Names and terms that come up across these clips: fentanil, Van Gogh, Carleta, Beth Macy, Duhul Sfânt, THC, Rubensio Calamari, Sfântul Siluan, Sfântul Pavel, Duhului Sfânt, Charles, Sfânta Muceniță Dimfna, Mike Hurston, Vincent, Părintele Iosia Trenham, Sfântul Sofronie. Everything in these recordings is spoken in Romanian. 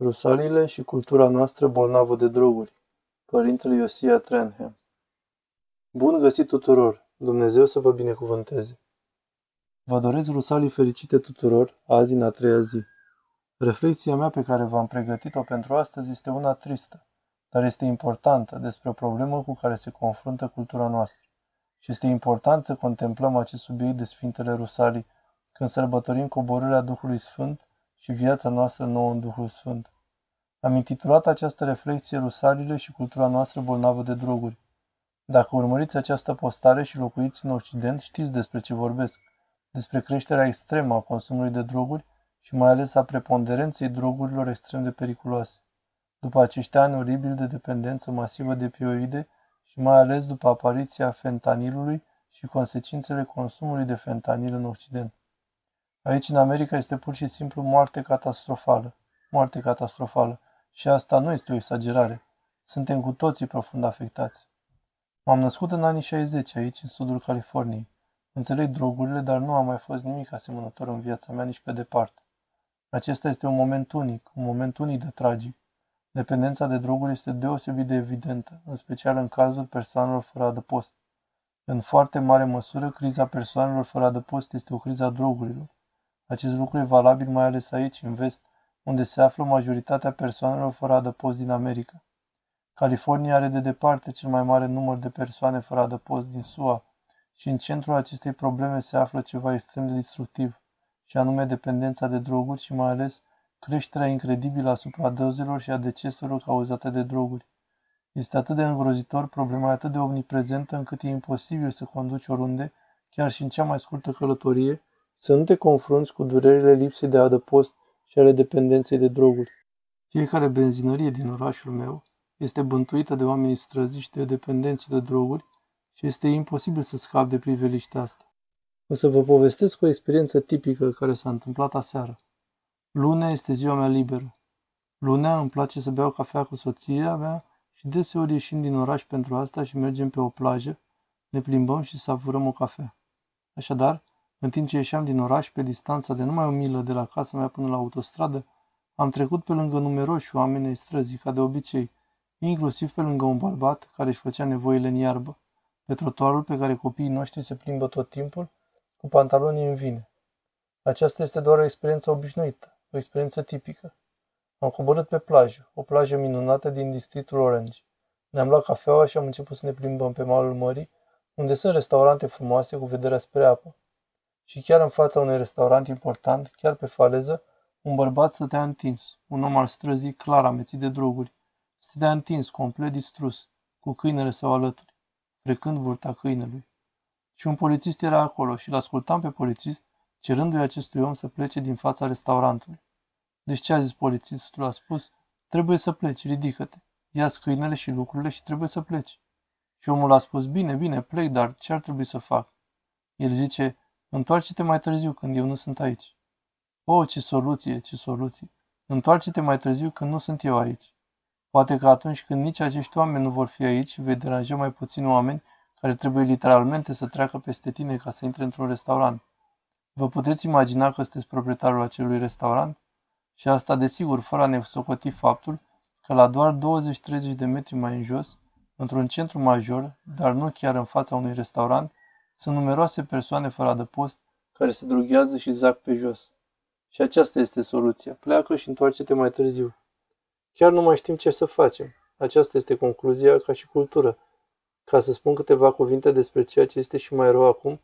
Rusalile și cultura noastră bolnavă de droguri. Părintele Iosia Trenham. Bun găsit tuturor! Dumnezeu să vă binecuvânteze! Vă doresc rusalii fericite tuturor, azi în a treia zi. Reflecția mea pe care v-am pregătit-o pentru astăzi este una tristă, dar este importantă despre o problemă cu care se confruntă cultura noastră. Și este important să contemplăm acest subiect de Sfintele Rusalii când sărbătorim coborârea Duhului Sfânt și viața noastră nouă în Duhul Sfânt. Am intitulat această reflecție Rusalile și cultura noastră bolnavă de droguri. Dacă urmăriți această postare și locuiți în Occident, știți despre ce vorbesc, despre creșterea extremă a consumului de droguri și mai ales a preponderenței drogurilor extrem de periculoase. După acești ani oribili de dependență masivă de opioide și mai ales după apariția fentanilului și consecințele consumului de fentanil în Occident. Aici, în America, este pur și simplu moarte catastrofală. Moarte catastrofală. Și asta nu este o exagerare. Suntem cu toții profund afectați. M-am născut în anii 60 aici, în sudul Californiei. Înțeleg drogurile, dar nu a mai fost nimic asemănător în viața mea nici pe departe. Acesta este un moment unic de tragic. Dependența de droguri este deosebit de evidentă, în special în cazul persoanelor fără adăpost. În foarte mare măsură, criza persoanelor fără adăpost este o criză a drogurilor. Acest lucru e valabil mai ales aici, în vest, unde se află majoritatea persoanelor fără adăpost din America. California are de departe cel mai mare număr de persoane fără adăpost din SUA și în centrul acestei probleme se află ceva extrem de destructiv, și anume dependența de droguri și mai ales creșterea incredibilă a supradozelor și a deceselor cauzate de droguri. Este atât de îngrozitor, problema atât de omniprezentă încât e imposibil să conduci oriunde, chiar și în cea mai scurtă călătorie, să nu te confrunți cu durerile lipsei de adăpost și ale dependenței de droguri. Fiecare benzinărie din orașul meu este bântuită de oamenii străziși de dependenții de droguri și este imposibil să scapi de priveliștea asta. O să vă povestesc o experiență tipică care s-a întâmplat aseară. Lunea este ziua mea liberă. Lunea îmi place să beau cafea cu soția mea și deseori ieșim din oraș pentru asta și mergem pe o plajă, ne plimbăm și savurăm o cafea. Așadar, în timp ce ieșeam din oraș, pe distanța de numai 1 milă de la casa mea până la autostradă, am trecut pe lângă numeroși oameni ai străzii, ca de obicei, inclusiv pe lângă un bărbat care își făcea nevoile în iarbă, pe trotuarul pe care copiii noștri se plimbă tot timpul, cu pantalonii în vine. Aceasta este doar o experiență obișnuită, o experiență tipică. Am coborât pe plajă, o plajă minunată din distritul Orange. Ne-am luat cafeaua și am început să ne plimbăm pe malul mării, unde sunt restaurante frumoase cu vederea spre apă. Și chiar în fața unui restaurant important, chiar pe faleză, un bărbat stătea întins, un om al străzii clar amețit de droguri. Stătea întins, complet distrus, cu câinele său alături, frecând burta câinelui. Și un polițist era acolo și l-ascultam pe polițist, cerându-i acestui om să plece din fața restaurantului. Deci ce a zis polițistul? A spus, trebuie să pleci, ridică-te, ia-ți câinele și lucrurile și trebuie să pleci. Și omul a spus, bine, plec, dar ce ar trebui să fac? El zice, întoarce-te mai târziu când eu nu sunt aici. Oh, ce soluție! Întoarce-te mai târziu când nu sunt eu aici. Poate că atunci când nici acești oameni nu vor fi aici, vei deranja mai puțini oameni care trebuie literalmente să treacă peste tine ca să intre într-un restaurant. Vă puteți imagina că sunteți proprietarul acelui restaurant? Și asta, desigur, fără a ne socoti faptul că la doar 20-30 de metri mai în jos, într-un centru major, dar nu chiar în fața unui restaurant, sunt numeroase persoane fără adăpost care se droghează și zac pe jos. Și aceasta este soluția. Pleacă și întoarce-te mai târziu. Chiar nu mai știm ce să facem. Aceasta este concluzia ca și cultură. Ca să spun câteva cuvinte despre ceea ce este și mai rău acum,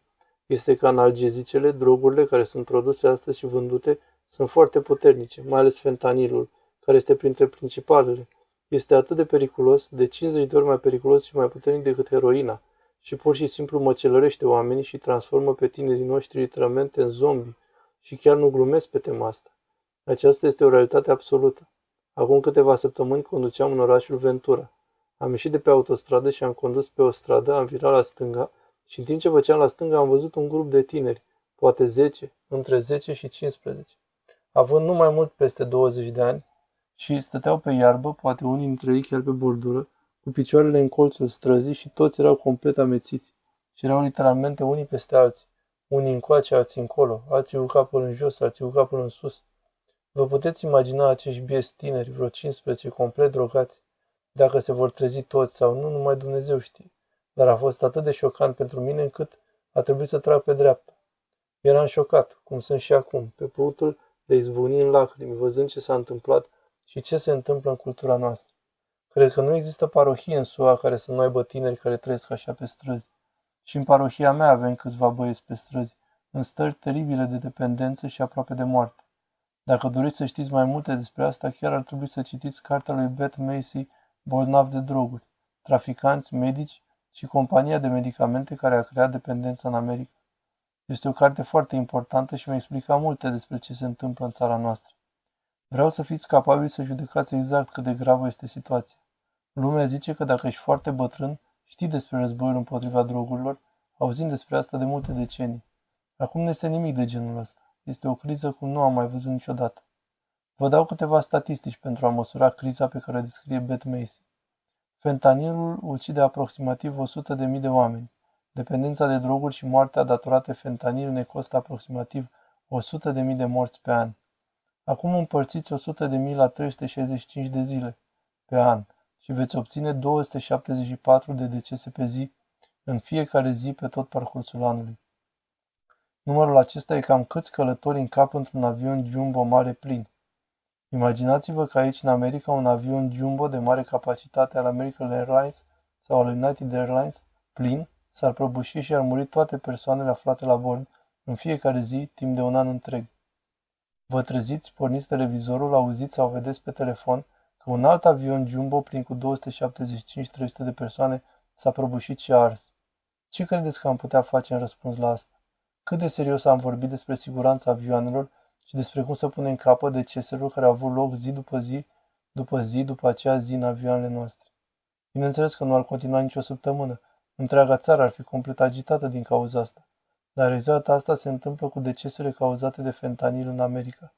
este că analgezicele, drogurile care sunt produse astăzi și vândute, sunt foarte puternice, mai ales fentanilul, care este printre principalele. Este atât de periculos, de 50 de ori mai periculos și mai puternic decât heroina. Și pur și simplu măcelărește oamenii și transformă pe tinerii noștri literalmente în zombi. Și chiar nu glumesc pe tema asta. Aceasta este o realitate absolută. Acum câteva săptămâni conduceam în orașul Ventura. Am ieșit de pe autostradă și am condus pe o stradă, am virat la stânga și în timp ce făceam la stânga am văzut un grup de tineri, poate 10, între 10 și 15, având nu mai mult peste 20 de ani și stăteau pe iarbă, poate unii dintre ei chiar pe bordură, cu picioarele în colțul străzii și toți erau complet amețiți și erau literalmente unii peste alții, unii încoace, alții încolo, alții cu capul în jos, alții cu capul în sus. Vă puteți imagina acești biezi tineri, vreo 15, complet drogați, dacă se vor trezi toți sau nu, numai Dumnezeu știe. Dar a fost atât de șocant pentru mine încât a trebuit să trag pe dreapta. Eram șocat, cum sunt și acum, pe punctul de izbucni în lacrimi, văzând ce s-a întâmplat și ce se întâmplă în cultura noastră. Cred că nu există parohie în SUA care să nu aibă tineri care trăiesc așa pe străzi. Și în parohia mea avem câțiva băieți pe străzi, în stări teribile de dependență și aproape de moarte. Dacă doriți să știți mai multe despre asta, chiar ar trebui să citiți cartea lui Beth Macy, Bolnav de droguri, traficanți, medici și compania de medicamente care a creat dependența în America. Este o carte foarte importantă și mi-a explicat multe despre ce se întâmplă în țara noastră. Vreau să fiți capabili să judecați exact cât de gravă este situația. Lumea zice că dacă ești foarte bătrân, știi despre războiul împotriva drogurilor, auzind despre asta de multe decenii. Acum nu este nimic de genul ăsta. Este o criză cum nu am mai văzut niciodată. Vă dau câteva statistici pentru a măsura criza pe care o descrie Beth Macy. Fentanilul ucide aproximativ 100.000 de oameni. Dependența de droguri și moartea datorată fentanilului ne costă aproximativ 100.000 de morți pe an. Acum împărțiți 100.000 la 365 de zile pe an și veți obține 274 de decese pe zi, în fiecare zi pe tot parcursul anului. Numărul acesta e cam câți călători în cap într-un avion jumbo mare plin. Imaginați-vă că aici în America un avion jumbo de mare capacitate al American Airlines sau al United Airlines plin s-ar prăbuși și ar muri toate persoanele aflate la bord în fiecare zi timp de un an întreg. Vă treziți, porniți televizorul, auziți sau vedeți pe telefon că un alt avion jumbo plin cu 275-300 de persoane s-a prăbușit și a ars. Ce credeți că am putea face în răspuns la asta? Cât de serios am vorbit despre siguranța avioanelor și despre cum să punem capăt deceselor care au avut loc zi după zi, după aceea zi în avioanele noastre. Bineînțeles că nu ar continua nicio săptămână. Întreaga țară ar fi complet agitată din cauza asta. Dar exact asta se întâmplă cu decesele cauzate de fentanil în America.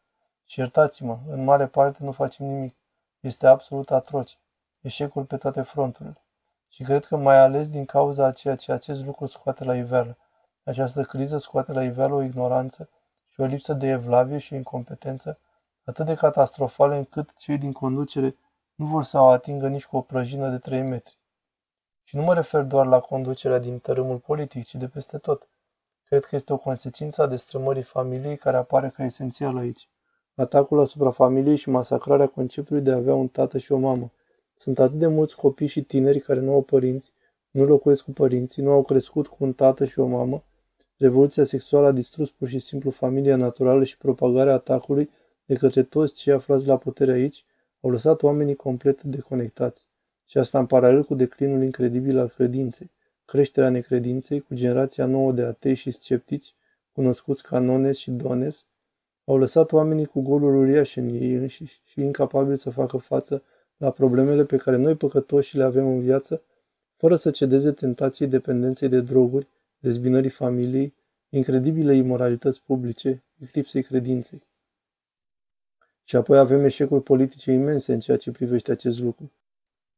Și iertați-mă, în mare parte nu facem nimic. Este absolut atroce. Eșecuri pe toate fronturile. Și cred că mai ales din cauza a ceea ce acest lucru scoate la iveală. Această criză scoate la iveală o ignoranță și o lipsă de evlavie și incompetență atât de catastrofale încât cei din conducere nu vor să o atingă nici cu o prăjină de 3 metri. Și nu mă refer doar la conducerea din tărâmul politic, ci de peste tot. Cred că este o consecință a destrămării familiei care apare ca esențială aici. Atacul asupra familiei și masacrarea conceptului de a avea un tată și o mamă. Sunt atât de mulți copii și tineri care nu au părinți, nu locuiesc cu părinții, nu au crescut cu un tată și o mamă. Revoluția sexuală a distrus pur și simplu familia naturală și propagarea atacului de către toți cei aflați la putere aici au lăsat oamenii complet deconectați. Și asta în paralel cu declinul incredibil al credinței, creșterea necredinței cu generația nouă de atei și sceptici, cunoscuți ca nones și dones, au lăsat oamenii cu goluri uriașe în ei înșiși și incapabili să facă față la problemele pe care noi păcătoși le avem în viață, fără să cedeze tentației dependenței de droguri, dezbinării familiei, incredibile imoralități publice, eclipsei credinței. Și apoi avem eșecuri politice imense în ceea ce privește acest lucru.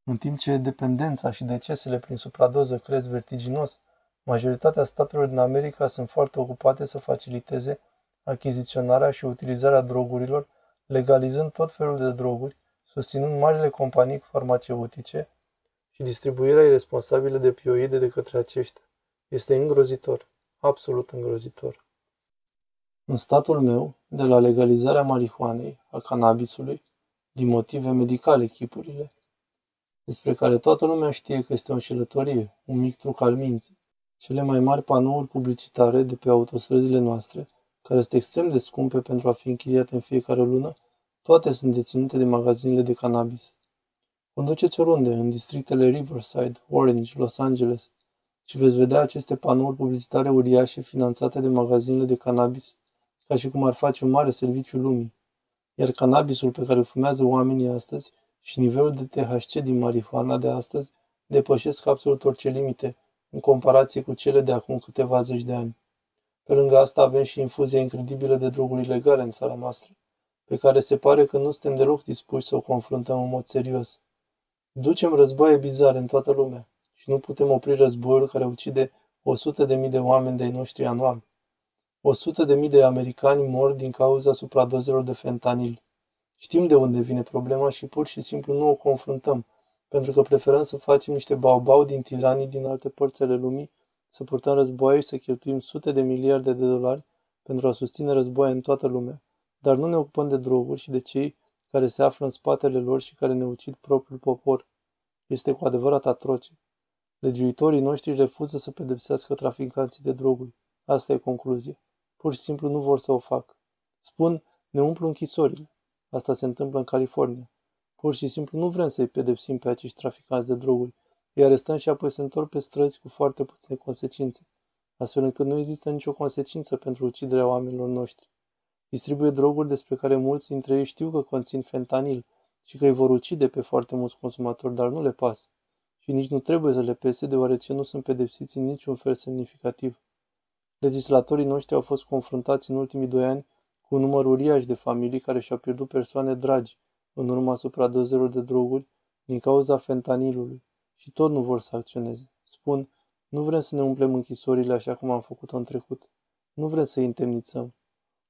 În timp ce dependența și decesele prin supradoză cresc vertiginos, majoritatea statelor din America sunt foarte ocupate să faciliteze achiziționarea și utilizarea drogurilor, legalizând tot felul de droguri, susținând marile companii farmaceutice și distribuirea irresponsabilă de opioide de către aceștia. Este îngrozitor, absolut îngrozitor. În statul meu, de la legalizarea marihuanei, a cannabisului, din motive medicale chipurile, despre care toată lumea știe că este o înșelătorie, un mic truc al minții. Cele mai mari panouri publicitare de pe autostrăzile noastre, care sunt extrem de scumpe pentru a fi închiriate în fiecare lună, toate sunt deținute de magazinele de cannabis. Conduceți oriunde, în districtele Riverside, Orange, Los Angeles, și veți vedea aceste panouri publicitare uriașe finanțate de magazinele de cannabis, ca și cum ar face un mare serviciu lumii. Iar cannabisul pe care îl fumează oamenii astăzi și nivelul de THC din marihuana de astăzi depășesc absolut orice limite în comparație cu cele de acum câteva zeci de ani. Pe lângă asta avem și infuzia incredibilă de droguri ilegale în țara noastră, pe care se pare că nu suntem deloc dispuși să o confruntăm în mod serios. Ducem războaie bizare în toată lumea și nu putem opri războiul care ucide 100.000 de oameni de-ai noștri anual. 100.000 de americani mor din cauza supradozelor de fentanil. Știm de unde vine problema și pur și simplu nu o confruntăm, pentru că preferăm să facem niște baubau din tiranii din alte părți ale lumii, să purtăm războaie și să cheltuim sute de miliarde de dolari pentru a susține războaie în toată lumea, dar nu ne ocupăm de droguri și de cei care se află în spatele lor și care ne ucid propriul popor. Este cu adevărat atroce. Legiuitorii noștri refuză să pedepsească traficanții de droguri. Asta e concluzia. Pur și simplu nu vor să o facă. Spun, ne umplu închisorile. Asta se întâmplă în California. Pur și simplu nu vrem să-i pedepsim pe acești traficanți de droguri. Îi arestăm și apoi se întorc pe străzi cu foarte puține consecințe, astfel încât nu există nicio consecință pentru uciderea oamenilor noștri. Distribuie droguri despre care mulți dintre ei știu că conțin fentanil și că îi vor ucide pe foarte mulți consumatori, dar nu le pasă. Și nici nu trebuie să le pese, deoarece nu sunt pedepsiți în niciun fel semnificativ. Legislatorii noștri au fost confruntați în ultimii 2 ani cu un număr uriaș de familii care și-au pierdut persoane dragi în urma supradozelor de droguri din cauza fentanilului și tot nu vor să acționeze. Spun, nu vrem să ne umplem închisorile așa cum am făcut-o în trecut. Nu vrem să-i întemnițăm.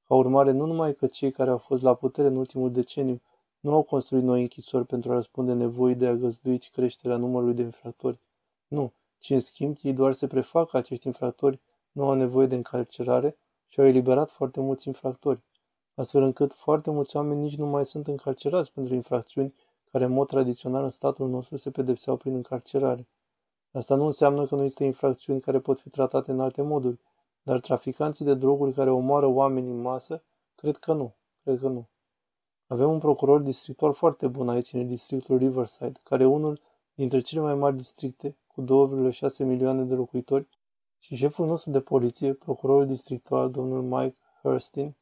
Ca urmare, nu numai că cei care au fost la putere în ultimul deceniu nu au construit noi închisori pentru a răspunde nevoii de a găzdui și creșterea numărului de infractori. Nu, ci în schimb, ei doar se prefac că acești infractori nu au nevoie de încarcerare și au eliberat foarte mulți infractori, astfel încât foarte mulți oameni nici nu mai sunt încarcerați pentru infracțiuni care în mod tradițional în statul nostru se pedepseau prin încarcerare. Asta nu înseamnă că nu există infracțiuni care pot fi tratate în alte moduri, dar traficanții de droguri care omoară oameni în masă, cred că nu. Avem un procuror districtual foarte bun aici, în districtul Riverside, care e unul dintre cele mai mari districte, cu 2,6 milioane de locuitori, și șeful nostru de poliție, procurorul districtual, domnul Mike Hurston,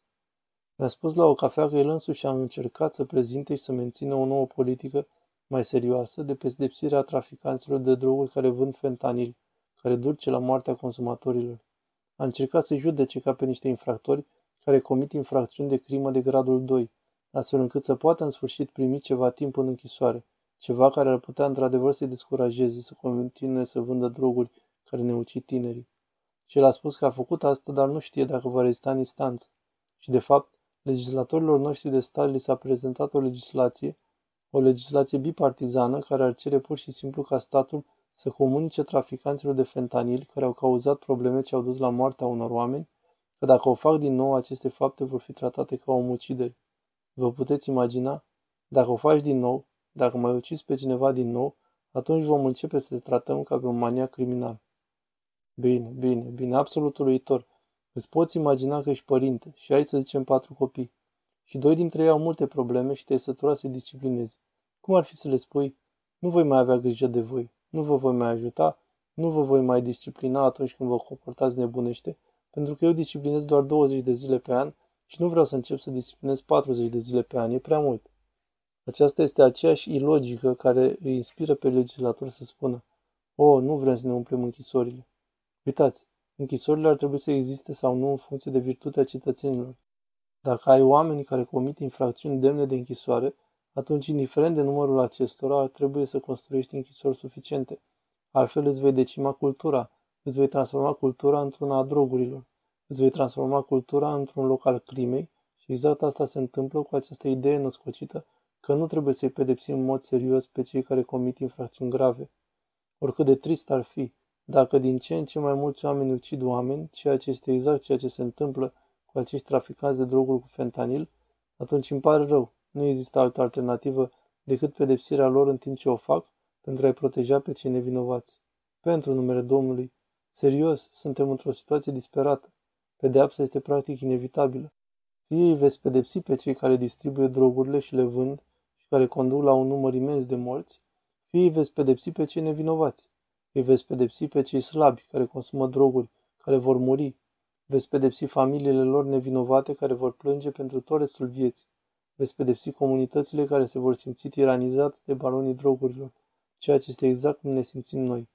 mi-a spus la o cafea că el însuși a încercat să prezinte și să mențină o nouă politică mai serioasă de pedepsirea traficanților de droguri care vând fentanil, care duce la moartea consumatorilor. A încercat să judece ca pe niște infractori care comit infracțiuni de crimă de gradul 2, astfel încât să poată în sfârșit primi ceva timp în închisoare, ceva care ar putea într-adevăr să-i descurajeze să continue să vândă droguri care ne ucid tinerii. Și el a spus că a făcut asta, dar nu știe dacă va rezista în instanță. Și de fapt, legislatorilor noștri de stat li s-a prezentat o legislație bipartizană care ar cere pur și simplu ca statul să comunice traficanților de fentanil care au cauzat probleme ce au dus la moartea unor oameni, că dacă o fac din nou, aceste fapte vor fi tratate ca omucideri. Vă puteți imagina? Dacă o faci din nou, dacă mai ucizi pe cineva din nou, atunci vom începe să te tratăm ca pe un maniac criminal. Bine, absolut uluitor. Îți poți imagina că ești părinte și ai, să zicem, 4 copii. Și 2 dintre ei au multe probleme și te-ai săturat să-i disciplinezi. Cum ar fi să le spui, nu voi mai avea grijă de voi, nu vă voi mai ajuta, nu vă voi mai disciplina atunci când vă comportați nebunește, pentru că eu disciplinez doar 20 de zile pe an și nu vreau să încep să disciplinez 40 de zile pe an, e prea mult. Aceasta este aceeași ilogică care îi inspiră pe legislator să spună, nu vrem să ne umplem închisorile. Uitați, închisorile ar trebui să existe sau nu în funcție de virtutea cetățenilor. Dacă ai oameni care comit infracțiuni demne de închisoare, atunci, indiferent de numărul acestora, ar trebui să construiești închisori suficiente. Altfel îți vei decima cultura, îți vei transforma cultura într-una a drogurilor, îți vei transforma cultura într-un loc al crimei și exact asta se întâmplă cu această idee născocită că nu trebuie să-i pedepsim în mod serios pe cei care comit infracțiuni grave. Oricât de trist ar fi, dacă din ce în ce mai mulți oameni ucid oameni, ceea ce este exact ceea ce se întâmplă cu acești traficanți de droguri cu fentanil, atunci îmi pare rău. Nu există altă alternativă decât pedepsirea lor în timp ce o fac pentru a-i proteja pe cei nevinovați. Pentru numele Domnului, serios, suntem într-o situație disperată. Pedeapsa este practic inevitabilă. Fie îi veți pedepsi pe cei care distribuie drogurile și le vând și care conduc la un număr imens de morți, fie îi veți pedepsi pe cei nevinovați. Îi veți pedepsi pe cei slabi care consumă droguri, care vor muri. Veți pedepsi familiile lor nevinovate care vor plânge pentru tot restul vieții. Veți pedepsi comunitățile care se vor simți tiranizate de baronii drogurilor, ceea ce este exact cum ne simțim noi.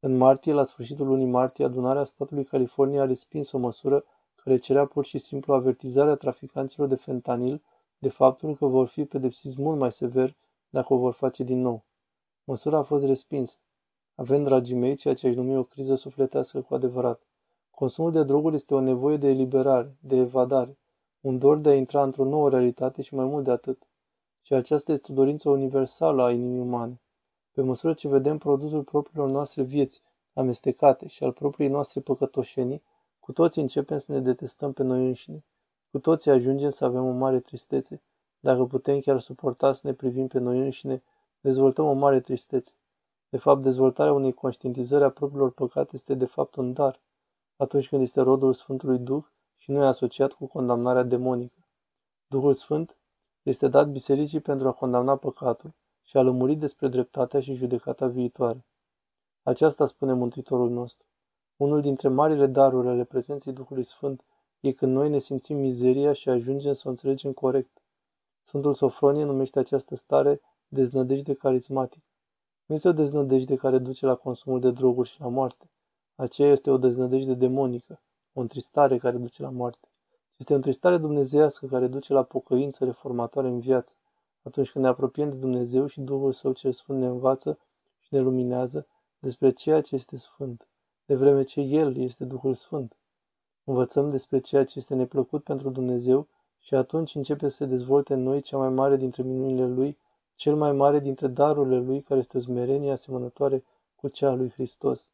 În martie, la sfârșitul lunii martie, adunarea statului California a respins o măsură care cerea pur și simplu avertizarea traficanților de fentanil de faptul că vor fi pedepsiți mult mai sever dacă o vor face din nou. Măsura a fost respinsă. Avem, dragii mei, ceea ce aș numi o criză sufletească cu adevărat. Consumul de droguri este o nevoie de eliberare, de evadare, un dor de a intra într-o nouă realitate și mai mult de atât. Și aceasta este o dorință universală a inimii umane. Pe măsură ce vedem produsul propriilor noastre vieți amestecate și al propriei noastre păcătoșenii, cu toții începem să ne detestăm pe noi înșine. Cu toții ajungem să avem o mare tristețe. Dacă putem chiar suporta să ne privim pe noi înșine, dezvoltăm o mare tristețe. De fapt, dezvoltarea unei conștientizări a propriilor păcate este de fapt un dar, atunci când este rodul Sfântului Duh și nu e asociat cu condamnarea demonică. Duhul Sfânt este dat bisericii pentru a condamna păcatul și a lămuri despre dreptatea și judecata viitoare. Aceasta spune Mântuitorul nostru. Unul dintre marile daruri ale prezenței Duhului Sfânt e când noi ne simțim mizeria și ajungem să o înțelegem corect. Sfântul Sofronie numește această stare deznădejde carismatică. Nu este o deznădejde care duce la consumul de droguri și la moarte. Aceea este o deznădejde demonică, o întristare care duce la moarte. Este o întristare dumnezeiască care duce la pocăință reformatoare în viață, atunci când ne apropiem de Dumnezeu și Duhul Său cel Sfânt ne învață și ne luminează despre ceea ce este Sfânt, de vreme ce El este Duhul Sfânt. Învățăm despre ceea ce este neplăcut pentru Dumnezeu și atunci începe să se dezvolte în noi cea mai mare dintre minunile Lui, cel mai mare dintre darurile Lui, care este o smerenie asemănătoare cu cea a Lui Hristos.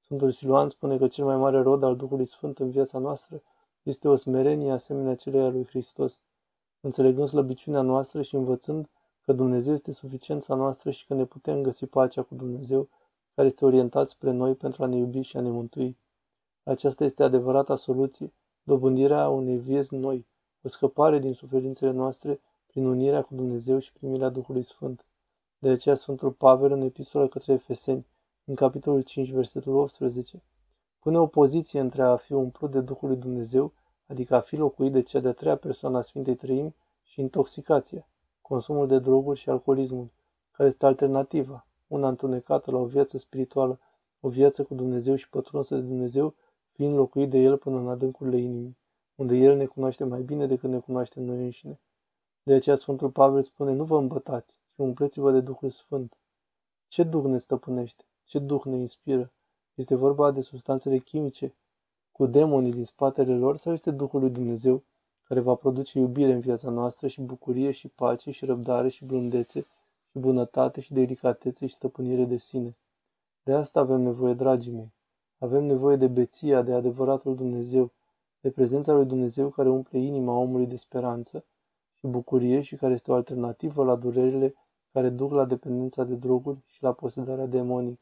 Sfântul Siluan spune că cel mai mare rod al Duhului Sfânt în viața noastră este o smerenie asemenea celei a Lui Hristos. Înțelegând slăbiciunea noastră și învățând că Dumnezeu este suficiența noastră și că ne putem găsi pacea cu Dumnezeu, care este orientat spre noi pentru a ne iubi și a ne mântui. Aceasta este adevărata soluție, dobândirea unei vieți noi, o scăpare din suferințele noastre prin unirea cu Dumnezeu și primirea Duhului Sfânt. De aceea Sfântul Pavel, în epistola către Efeseni, în capitolul 5, versetul 18, pune o poziție între a fi umplut de Duhul lui Dumnezeu, adică a fi locuit de cea de-a treia persoană a Sfintei Treimi, și intoxicația, consumul de droguri și alcoolismul, care este alternativa, una întunecată la o viață spirituală, o viață cu Dumnezeu și pătrunsă de Dumnezeu, fiind locuit de El până în adâncurile inimii, unde El ne cunoaște mai bine decât ne cunoaștem noi înșine. De aceea Sfântul Pavel spune, nu vă îmbătați, ci umpleți-vă de Duhul Sfânt. Ce Duh ne stăpânește? Ce Duh ne inspiră? Este vorba de substanțele chimice, cu demonii din spatele lor, sau este Duhul lui Dumnezeu, care va produce iubire în viața noastră și bucurie și pace și răbdare și blândețe și bunătate și delicatețe și stăpânire de sine. De asta avem nevoie, dragii mei. Avem nevoie de beția, de adevăratul Dumnezeu, de prezența lui Dumnezeu care umple inima omului de speranță și bucurie și care este o alternativă la durerile care duc la dependența de droguri și la posedarea demonică.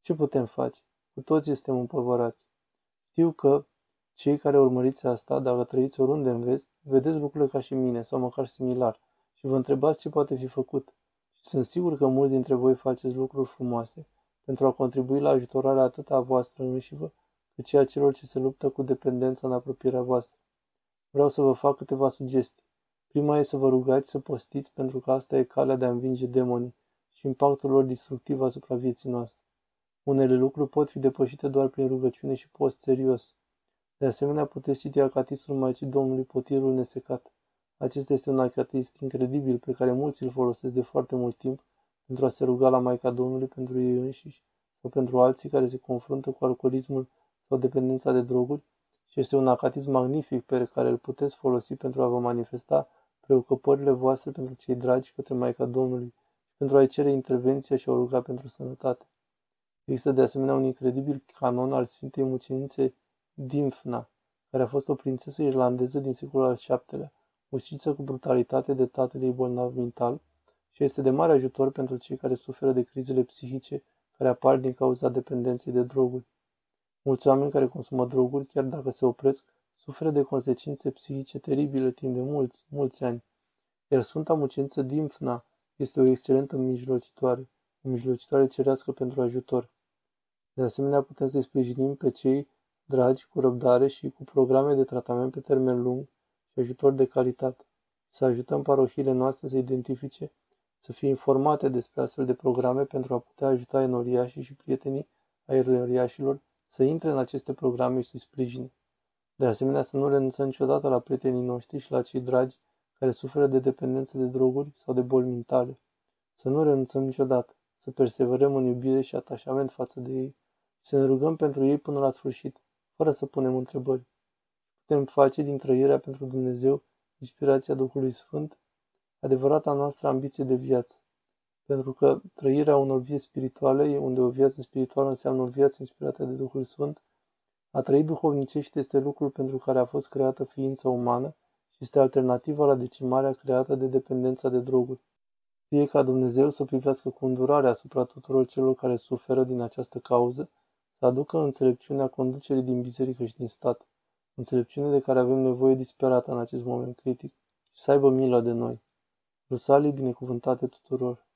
Ce putem face? Cu toții suntem împovărați. Știu că cei care urmăriți asta, dacă trăiți oriunde în vest, vedeți lucrurile ca și mine sau măcar similar și vă întrebați ce poate fi făcut. Și sunt sigur că mulți dintre voi faceți lucruri frumoase pentru a contribui la ajutorarea atât a voastră înșivă, cât și a celor ce se luptă cu dependența în apropierea voastră. Vreau să vă fac câteva sugestii. Prima e să vă rugați să postiți, pentru că asta e calea de a învinge demonii și impactul lor destructiv asupra vieții noastre. Unele lucruri pot fi depășite doar prin rugăciune și post serios. De asemenea, puteți citi acatistul Maicii Domnului Potirul Nesecat. Acesta este un acatist incredibil pe care mulți îl folosesc de foarte mult timp pentru a se ruga la Maica Domnului pentru ei înșiși sau pentru alții care se confruntă cu alcoolismul sau dependența de droguri și este un acatist magnific pe care îl puteți folosi pentru a vă manifesta preocupările voastre pentru cei dragi către Maica Domnului și pentru a-i cere intervenția și a ruga pentru sănătate. Există de asemenea un incredibil canon al Sfintei Mucenițe Dimfna, care a fost o prințesă irlandeză din secolul al VII-lea, ucinsă cu brutalitate de tatăl ei bolnav mental și este de mare ajutor pentru cei care suferă de crizele psihice care apar din cauza dependenței de droguri. Mulți oameni care consumă droguri, chiar dacă se opresc, suferă de consecințe psihice teribile timp de mulți ani, iar Sfânta Muceniță Dimfna este o excelentă mijlocitoare cerească pentru ajutor. De asemenea, putem să-i sprijinim pe cei dragi cu răbdare și cu programe de tratament pe termen lung și ajutor de calitate. Să ajutăm parohiile noastre să identifice, să fie informate despre astfel de programe pentru a putea ajuta enoriașii și prietenii ai enoriașilor să intre în aceste programe și să-i sprijine. De asemenea, să nu renunțăm niciodată la prietenii noștri și la cei dragi care suferă de dependență de droguri sau de boli mentale. Să nu renunțăm niciodată. Să perseverăm în iubire și atașament față de ei și să ne rugăm pentru ei până la sfârșit, fără să punem întrebări. putem face din trăirea pentru Dumnezeu inspirația Duhului Sfânt, adevărata noastră ambiție de viață. Pentru că trăirea unor vieți spirituale, unde o viață spirituală înseamnă o viață inspirată de Duhul Sfânt, a trăi duhovnicește este lucrul pentru care a fost creată ființa umană și este alternativa la decimarea creată de dependența de droguri. Fie ca Dumnezeu să privească cu îndurare asupra tuturor celor care suferă din această cauză, să aducă înțelepciunea conducerii din biserică și din stat, înțelepciune de care avem nevoie disperată în acest moment critic, și să aibă milă de noi. Rusalii binecuvântate tuturor!